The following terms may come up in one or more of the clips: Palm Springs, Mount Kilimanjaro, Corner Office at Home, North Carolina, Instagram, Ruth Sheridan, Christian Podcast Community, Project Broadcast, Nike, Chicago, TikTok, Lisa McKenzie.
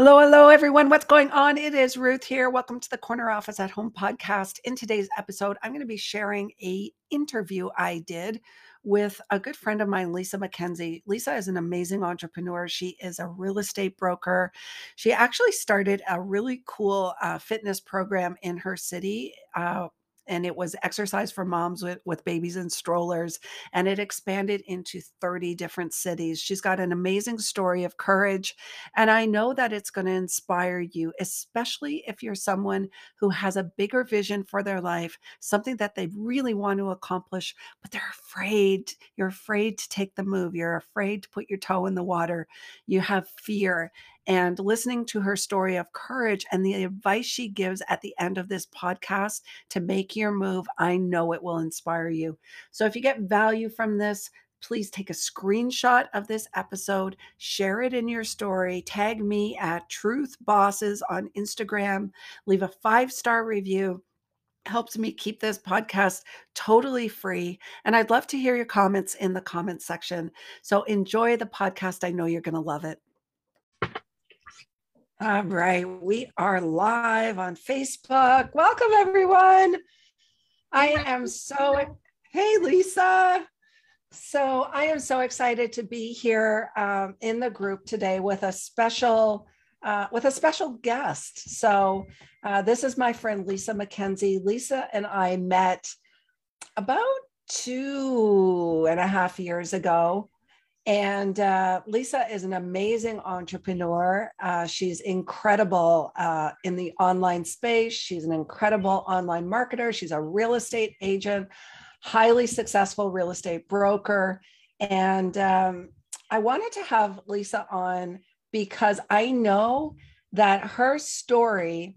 Hello, everyone. What's going on? It is Ruth here. Welcome to the Corner Office at Home podcast. In today's episode, I'm going to be sharing an interview I did with a good friend of mine, Lisa McKenzie. Lisa is an amazing entrepreneur. She is a real estate broker. She actually started a really cool fitness program in her city, and it was exercise for moms with babies and strollers, and it expanded into 30 different cities. She's got an amazing story of courage, and I know that it's going to inspire you, especially if you're someone who has a bigger vision for their life, something that they really want to accomplish, but they're afraid. You're afraid to take the move. You're afraid to put your toe in the water. You have fear. And listening to her story of courage and the advice she gives at the end of this podcast to make your move, I know it will inspire you. So if you get value from this, please take a screenshot of this episode, share it in your story, tag me at Truth Bosses on Instagram, leave a 5-star review. Helps me keep this podcast totally free. And I'd love to hear your comments in the comment section. So enjoy the podcast. I know you're going to love it. All right, we are live on Facebook. Welcome, everyone. Hey, Lisa. So I am so excited to be here in the group today with a special guest. So this is my friend, Lisa McKenzie. Lisa and I met about 2.5 years ago. And Lisa is an amazing entrepreneur. She's incredible in the online space. She's an incredible online marketer. She's a real estate agent, highly successful real estate broker. And I wanted to have Lisa on because I know that her story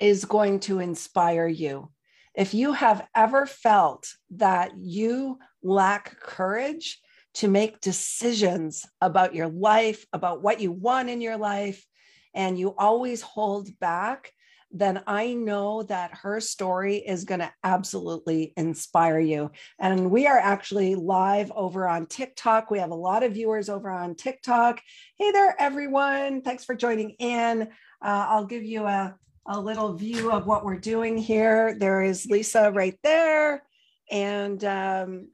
is going to inspire you. If you have ever felt that you lack courage to make decisions about your life, about what you want in your life, and you always hold back, then I know that her story is going to absolutely inspire you. And we are actually live over on TikTok. We have a lot of viewers over on TikTok. Hey there, everyone. Thanks for joining in. I'll give you a little view of what we're doing here. There is Lisa right there. And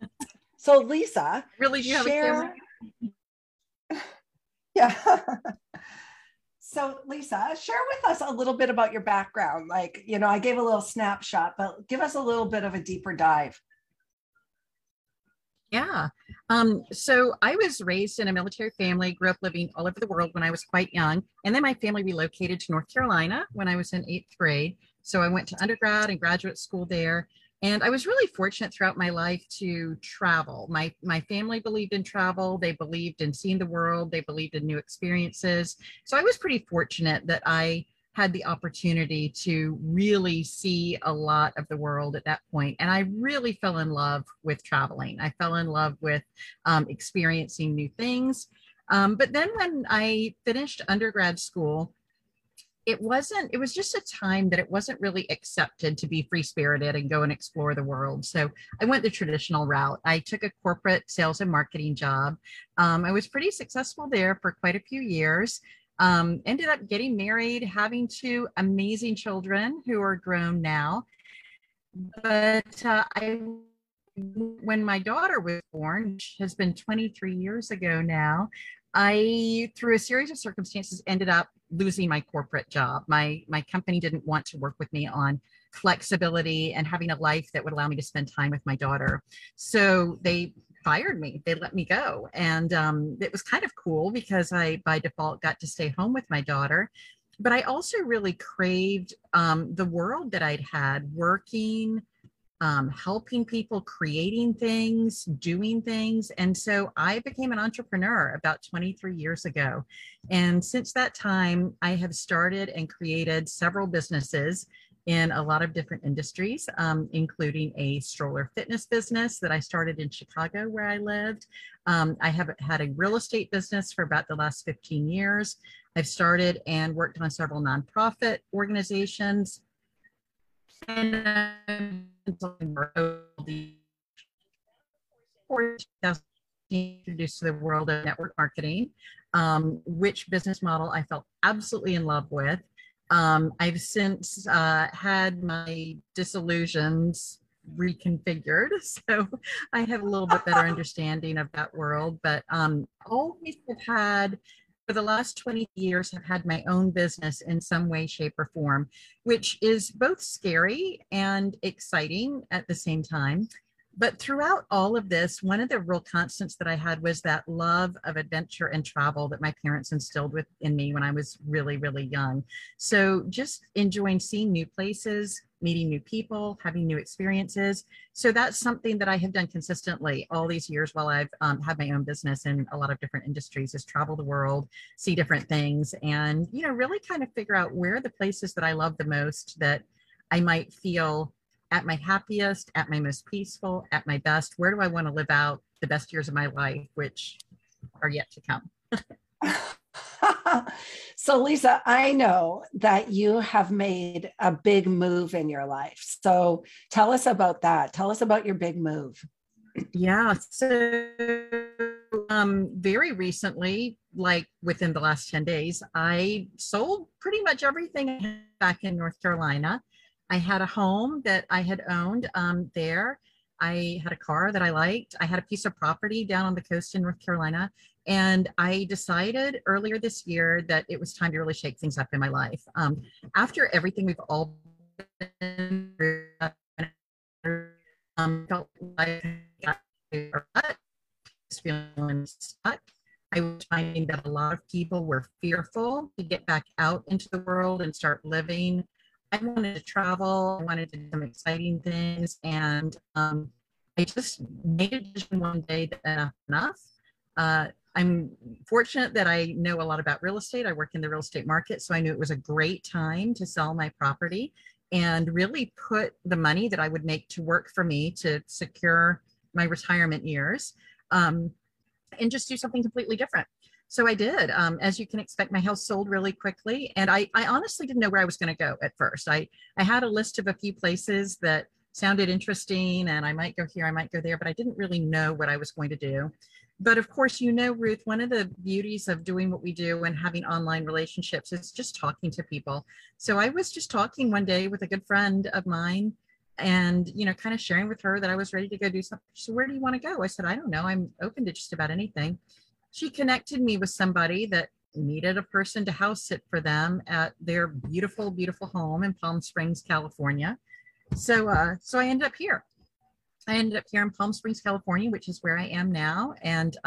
so Lisa, really, do you have a camera? Yeah. So Lisa, share with us a little bit about your background. Like, you know, I gave a little snapshot, but give us a little bit of a deeper dive. Yeah. So I was raised in a military family, grew up living all over the world when I was quite young. And then my family relocated to North Carolina when I was in 8th grade. So I went to undergrad and graduate school there. And I was really fortunate throughout my life to travel. My family believed in travel. They believed in seeing the world. They believed in new experiences. So I was pretty fortunate that I had the opportunity to really see a lot of the world at that point. And I really fell in love with traveling. I fell in love with experiencing new things. But then when I finished undergrad school, it was just a time that it wasn't really accepted to be free spirited and go and explore the world. So I went the traditional route. I took a corporate sales and marketing job. I was pretty successful there for quite a few years. Ended up getting married, having 2 amazing children who are grown now. But when my daughter was born, which has been 23 years ago now, I, through a series of circumstances, ended up losing my corporate job. My company didn't want to work with me on flexibility and having a life that would allow me to spend time with my daughter. So they fired me. They let me go. And it was kind of cool because I, by default, got to stay home with my daughter. But I also really craved the world that I'd had, working, helping people, creating things, doing things. And so I became an entrepreneur about 23 years ago. And since that time, I have started and created several businesses in a lot of different industries, including a stroller fitness business that I started in Chicago where I lived. I have had a real estate business for about the last 15 years. I've started and worked on several nonprofit organizations. And introduced to the world of network marketing. which business model I fell absolutely in love with. I've since had my disillusions reconfigured, so I have a little bit better understanding of that world, but always have had, for the last 20 years, have had my own business in some way, shape, or form, which is both scary and exciting at the same time. But throughout all of this, one of the real constants that I had was that love of adventure and travel that my parents instilled within me when I was really, really young. So just enjoying seeing new places, meeting new people, having new experiences. So that's something that I have done consistently all these years while I've had my own business in a lot of different industries, is travel the world, see different things, and, you know, really kind of figure out where are the places that I love the most, that I might feel at my happiest, at my most peaceful, at my best. Where do I want to live out the best years of my life, which are yet to come? So Lisa, I know that you have made a big move in your life. So tell us about that. Tell us about your big move. Yeah. So very recently, like within the last 10 days, I sold pretty much everything I had back in North Carolina. I had a home that I had owned there. I had a car that I liked. I had a piece of property down on the coast in North Carolina. And I decided earlier this year that it was time to really shake things up in my life. After everything we've all been through, felt like I was feeling stuck. I was finding that a lot of people were fearful to get back out into the world and start living. I wanted to travel. I wanted to do some exciting things. And I just made a decision one day that enough. I'm fortunate that I know a lot about real estate. I work in the real estate market, so I knew it was a great time to sell my property and really put the money that I would make to work for me to secure my retirement years, and just do something completely different. So I did. As you can expect, my house sold really quickly. And I honestly didn't know where I was going to go at first. I had a list of a few places that sounded interesting, and I might go here, I might go there, but I didn't really know what I was going to do. But of course, you know, Ruth, one of the beauties of doing what we do and having online relationships is just talking to people. So I was just talking one day with a good friend of mine and, you know, kind of sharing with her that I was ready to go do something. So where do you want to go? I said, I don't know. I'm open to just about anything. She connected me with somebody that needed a person to house sit for them at their beautiful, beautiful home in Palm Springs, California. So, so I ended up here. I ended up here in Palm Springs, California, which is where I am now. And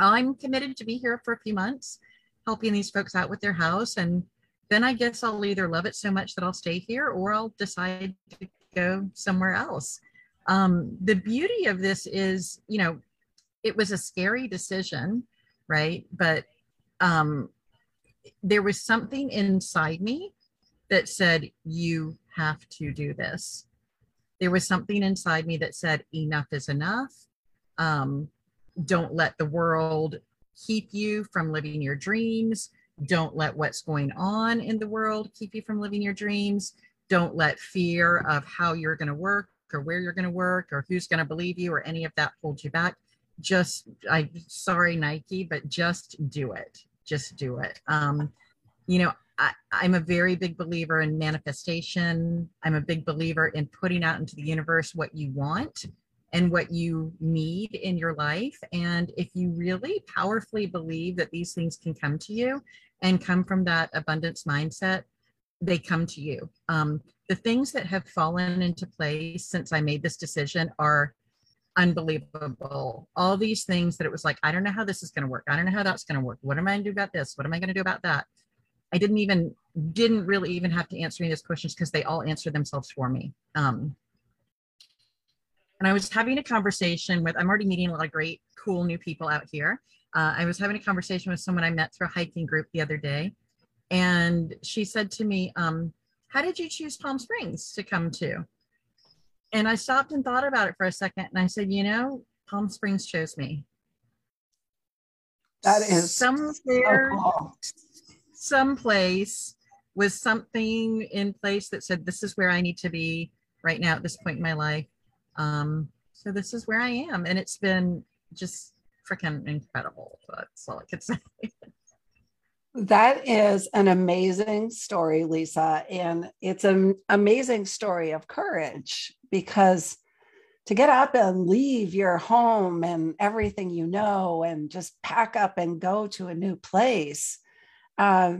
I'm committed to be here for a few months, helping these folks out with their house. And then I guess I'll either love it so much that I'll stay here, or I'll decide to go somewhere else. The beauty of this is, you know, it was a scary decision, right? But there was something inside me that said, you have to do this. There was something inside me that said, enough is enough. Don't let the world keep you from living your dreams. Don't let what's going on in the world keep you from living your dreams. Don't let fear of how you're going to work or where you're going to work or who's going to believe you or any of that hold you back. Just, I'm sorry, Nike, but just do it. Just do it. You know, I'm a very big believer in manifestation. I'm a big believer in putting out into the universe what you want and what you need in your life. And if you really powerfully believe that these things can come to you and come from that abundance mindset, they come to you. The things that have fallen into place since I made this decision are unbelievable. All these things that it was like, I don't know how this is going to work. I don't know how that's going to work. What am I going to do about this? What am I going to do about that? I didn't really even have to answer any of those questions because they all answered themselves for me. And I was having a conversation with, I'm already meeting a lot of great, cool new people out here. I was having a conversation with someone I met through a hiking group the other day. And she said to me, how did you choose Palm Springs to come to? And I stopped and thought about it for a second. And I said, you know, Palm Springs chose me. That is somewhere. So cool. Someplace was something in place that said, this is where I need to be right now at this point in my life. So this is where I am. And it's been just freaking incredible. That's all I could say. That is an amazing story, Lisa. And it's an amazing story of courage, because to get up and leave your home and everything you know, and just pack up and go to a new place. I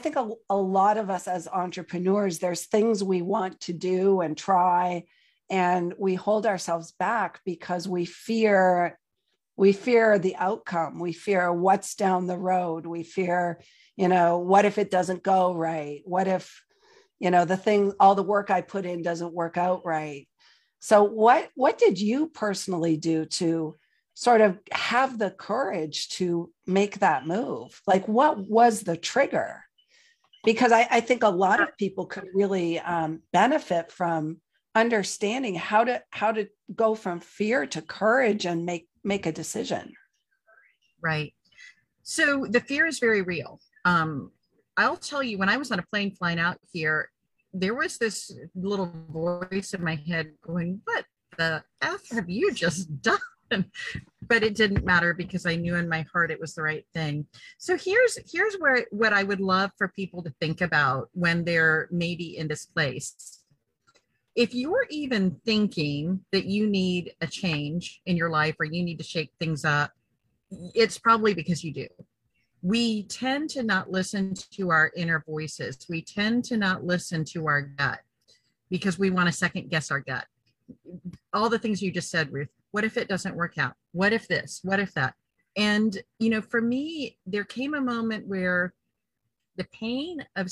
think a lot of us as entrepreneurs, there's things we want to do and try, and we hold ourselves back because we fear the outcome. We fear what's down the road. We fear, what if it doesn't go right? What if, all the work I put in doesn't work out right? So what did you personally do to sort of have the courage to make that move? Like, what was the trigger? Because I think a lot of people could really benefit from understanding how to go from fear to courage and make a decision. Right. So the fear is very real. I'll tell you, when I was on a plane flying out here, there was this little voice in my head going, what the F have you just done? But it didn't matter, because I knew in my heart it was the right thing. So here's where what I would love for people to think about when they're maybe in this place. If you're even thinking that you need a change in your life or you need to shake things up, it's probably because you do. We tend to not listen to our inner voices. We tend to not listen to our gut because we want to second guess our gut. All the things you just said, Ruth. What if it doesn't work out? What if this? What if that? And, for me, there came a moment where the pain of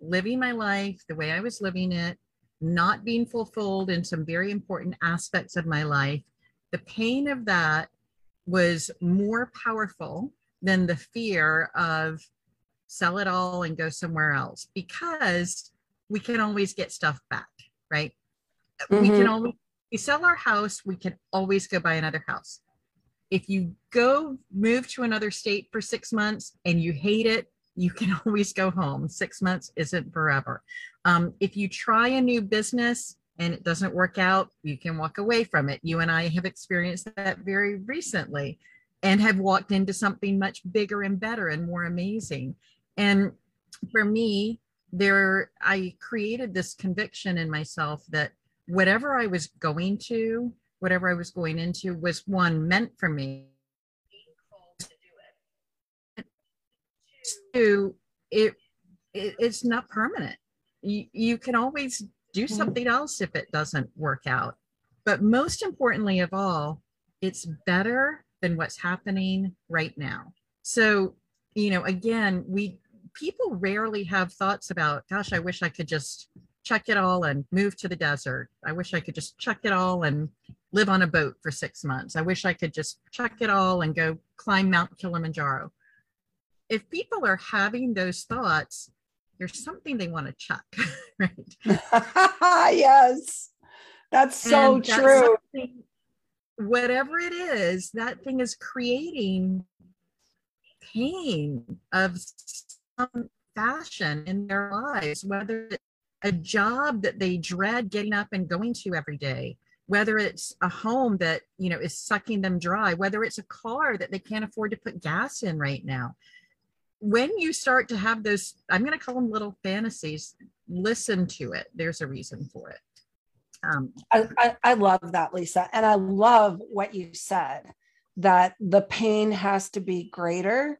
living my life the way I was living it, not being fulfilled in some very important aspects of my life, the pain of that was more powerful than the fear of sell it all and go somewhere else, because we can always get stuff back, right? Mm-hmm. We sell our house, we can always go buy another house. If you go move to another state for 6 months and you hate it, you can always go home. 6 months isn't forever. If you try a new business and it doesn't work out, you can walk away from it. You and I have experienced that very recently and have walked into something much bigger and better and more amazing. And for me, I created this conviction in myself that whatever I was going into was one, meant for me. Two, it's not permanent. You can always do something else if it doesn't work out. But most importantly of all, it's better than what's happening right now. So, again, people rarely have thoughts about, gosh, I wish I could just chuck it all and move to the desert. I wish I could just chuck it all and live on a boat for 6 months. I wish I could just chuck it all and go climb Mount Kilimanjaro. If people are having those thoughts, there's something they want to chuck, right? Yes, that's so true. Whatever it is, that thing is creating pain of some fashion in their lives, whether it's a job that they dread getting up and going to every day, whether it's a home that, is sucking them dry, whether it's a car that they can't afford to put gas in right now. When you start to have those, I'm going to call them little fantasies, listen to it. There's a reason for it. I love that, Lisa. And I love what you said, that the pain has to be greater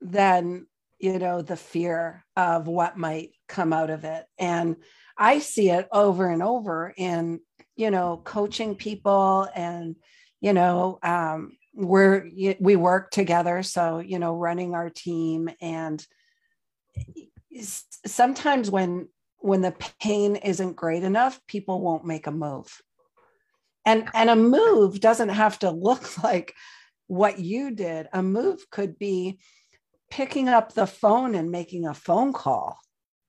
than, the fear of what might come out of it. And I see it over and over in, coaching people and, we work together. So, running our team, and sometimes when the pain isn't great enough, people won't make a move. And a move doesn't have to look like what you did. A move could be picking up the phone and making a phone call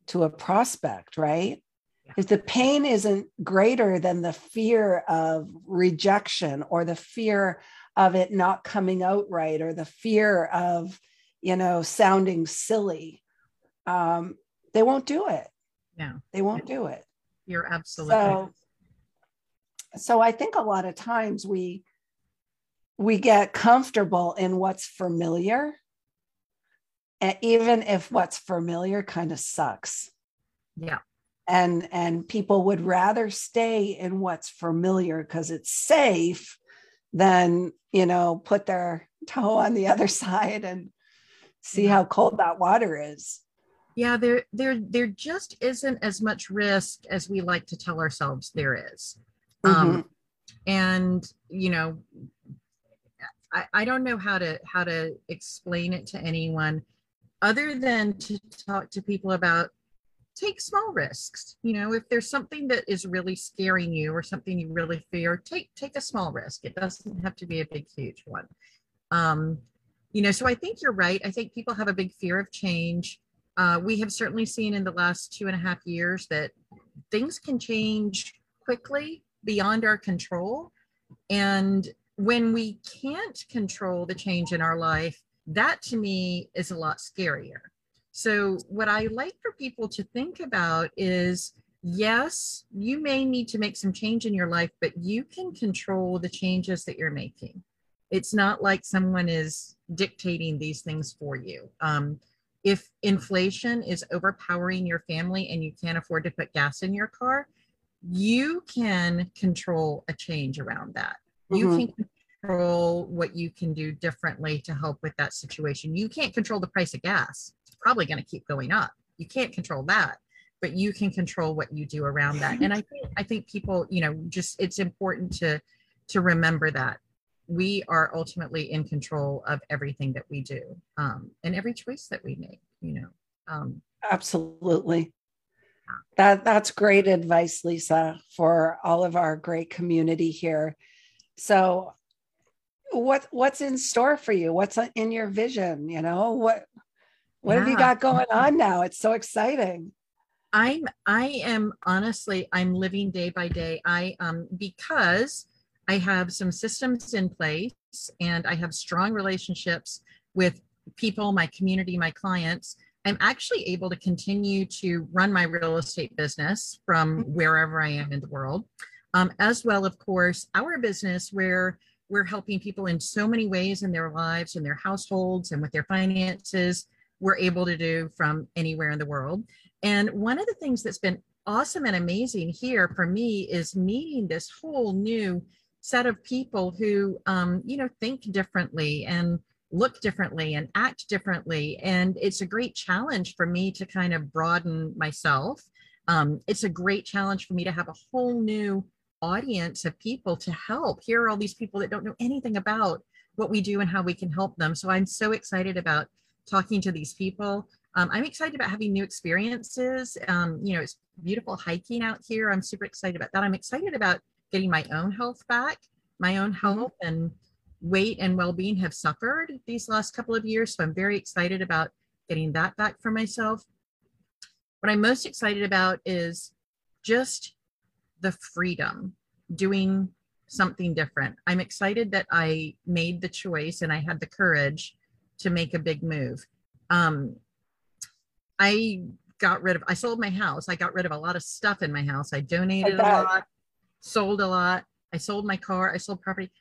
to a prospect, right? Yeah. If the pain isn't greater than the fear of rejection or the fear of it not coming out right, or the fear of, sounding silly, they won't do it. No, they won't do it. You're absolutely. So So I think a lot of times we get comfortable in what's familiar, and even if what's familiar kind of sucks. Yeah. And people would rather stay in what's familiar because it's safe than, you know, put their toe on the other side and see how cold that water is. Yeah, there just isn't as much risk as we like to tell ourselves there is. And, you know, I don't know how to explain it to anyone other than to talk to people about take small risks. You know, if there's something that is really scaring you or something you really fear, take a small risk. It doesn't have to be a big, huge one. You know, so I think you're right. I think people have a big fear of change. We have certainly seen in the last 2.5 years that things can change quickly beyond our control. And when we can't control the change in our life, that to me is a lot scarier. So what I like for people to think about is, yes, you may need to make some change in your life, but you can control the changes that you're making. It's not like someone is dictating these things for you. If inflation is overpowering your family and you can't afford to put gas in your car, you can control a change around that. You can control what you can do differently to help with that situation. You can't control the price of gas. It's probably going to keep going up. You can't control that, but you can control what you do around that. And I think people, you know, just it's important to remember that we are ultimately in control of everything that we do, and every choice that we make, you know. Absolutely. That's great advice, Lisa, for all of our great community here. So what's in store for you? What's in your vision? You know, what have you got going on now? It's so exciting. I am honestly, I'm living day by day. Because I have some systems in place and I have strong relationships with people, my community, my clients. I'm actually able to continue to run my real estate business from wherever I am in the world, as well, of course, our business where we're helping people in so many ways in their lives, in their households, and with their finances. We're able to do from anywhere in the world. And one of the things that's been awesome and amazing here for me is meeting this whole new set of people who, you know, think differently and look differently and act differently. And it's a great challenge for me to kind of broaden myself. It's a great challenge for me to have a whole new audience of people to help. Here are all these people that don't know anything about what we do and how we can help them. So I'm so excited about talking to these people. I'm excited about having new experiences. You know, it's beautiful hiking out here. I'm super excited about that. I'm excited about getting my own health back. My own health and weight and well-being have suffered these last couple of years. So I'm very excited about getting that back for myself. What I'm most excited about is just the freedom, doing something different. I'm excited that I made the choice and I had the courage to make a big move. I sold my house. I got rid of a lot of stuff in my house. I donated a lot, sold a lot. I sold my car. I sold property.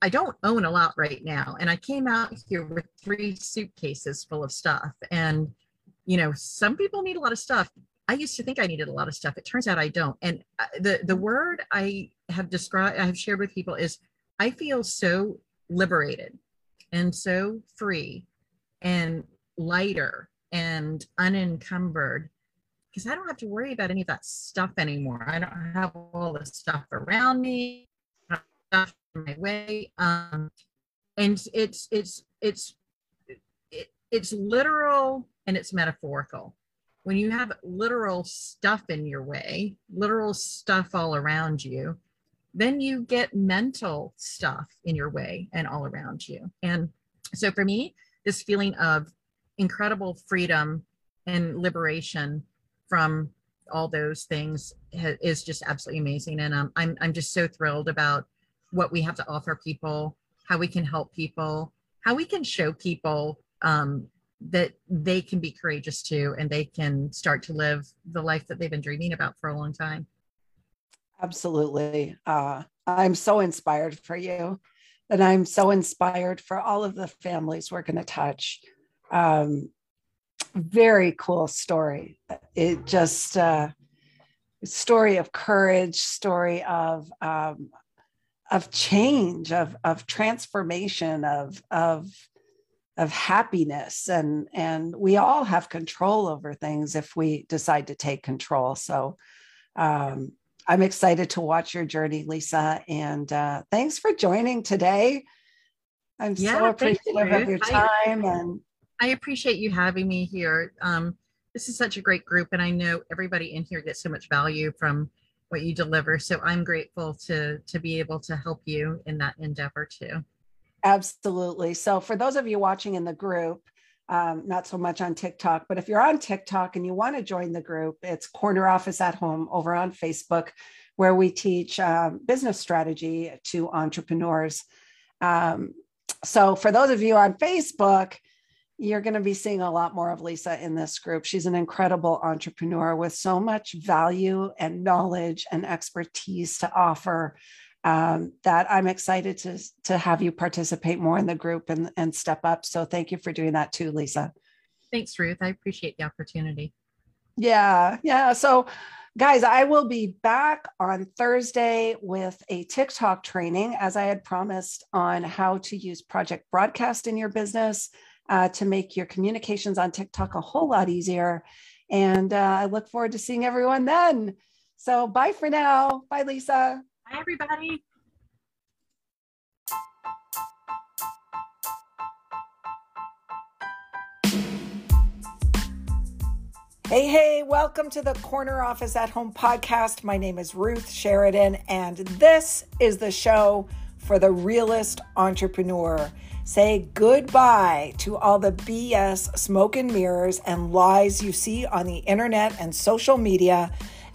I don't own a lot right now. And I came out here with 3 suitcases full of stuff. And, you know, some people need a lot of stuff. I used to think I needed a lot of stuff. It turns out I don't. And the word I have described, I have shared with people is I feel so liberated and so free and lighter and unencumbered because I don't have to worry about any of that stuff anymore. I don't have all the stuff around me. My way, and it's literal and it's metaphorical. When you have literal stuff in your way, literal stuff all around you, then you get mental stuff in your way and all around you. And so for me, this feeling of incredible freedom and liberation from all those things is just absolutely amazing. And I'm just so thrilled about what we have to offer people, how we can help people, how we can show people that they can be courageous too, and they can start to live the life that they've been dreaming about for a long time. Absolutely. I'm so inspired for you, and I'm so inspired for all of the families we're going to touch. Very cool story. It just, story of courage, story of change, of transformation, of happiness. And we all have control over things if we decide to take control. So, I'm excited to watch your journey, Lisa. And thanks for joining today. I'm so appreciative of your time. And I appreciate you having me here. This is such a great group, and I know everybody in here gets so much value from what you deliver. So I'm grateful to be able to help you in that endeavor too. Absolutely. So for those of you watching in the group, not so much on TikTok, but if you're on TikTok and you want to join the group, it's Corner Office at Home over on Facebook, where we teach business strategy to entrepreneurs. So for those of you on Facebook, you're going to be seeing a lot more of Lisa in this group. She's an incredible entrepreneur with so much value and knowledge and expertise to offer, that I'm excited to have you participate more in the group and step up. So thank you for doing that too, Lisa. Thanks, Ruth. I appreciate the opportunity. Yeah. So guys, I will be back on Thursday with a TikTok training, as I had promised, on how to use Project Broadcast in your business to make your communications on TikTok a whole lot easier. And I look forward to seeing everyone then. So bye for now. Bye, Lisa. Hi, everybody. Hey, welcome to the Corner Office at Home podcast. My name is Ruth Sheridan, and this is the show for the realist entrepreneur. Say goodbye to all the BS, smoke and mirrors, and lies you see on the internet and social media,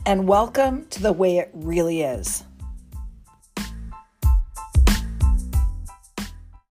and welcome to the way it really is.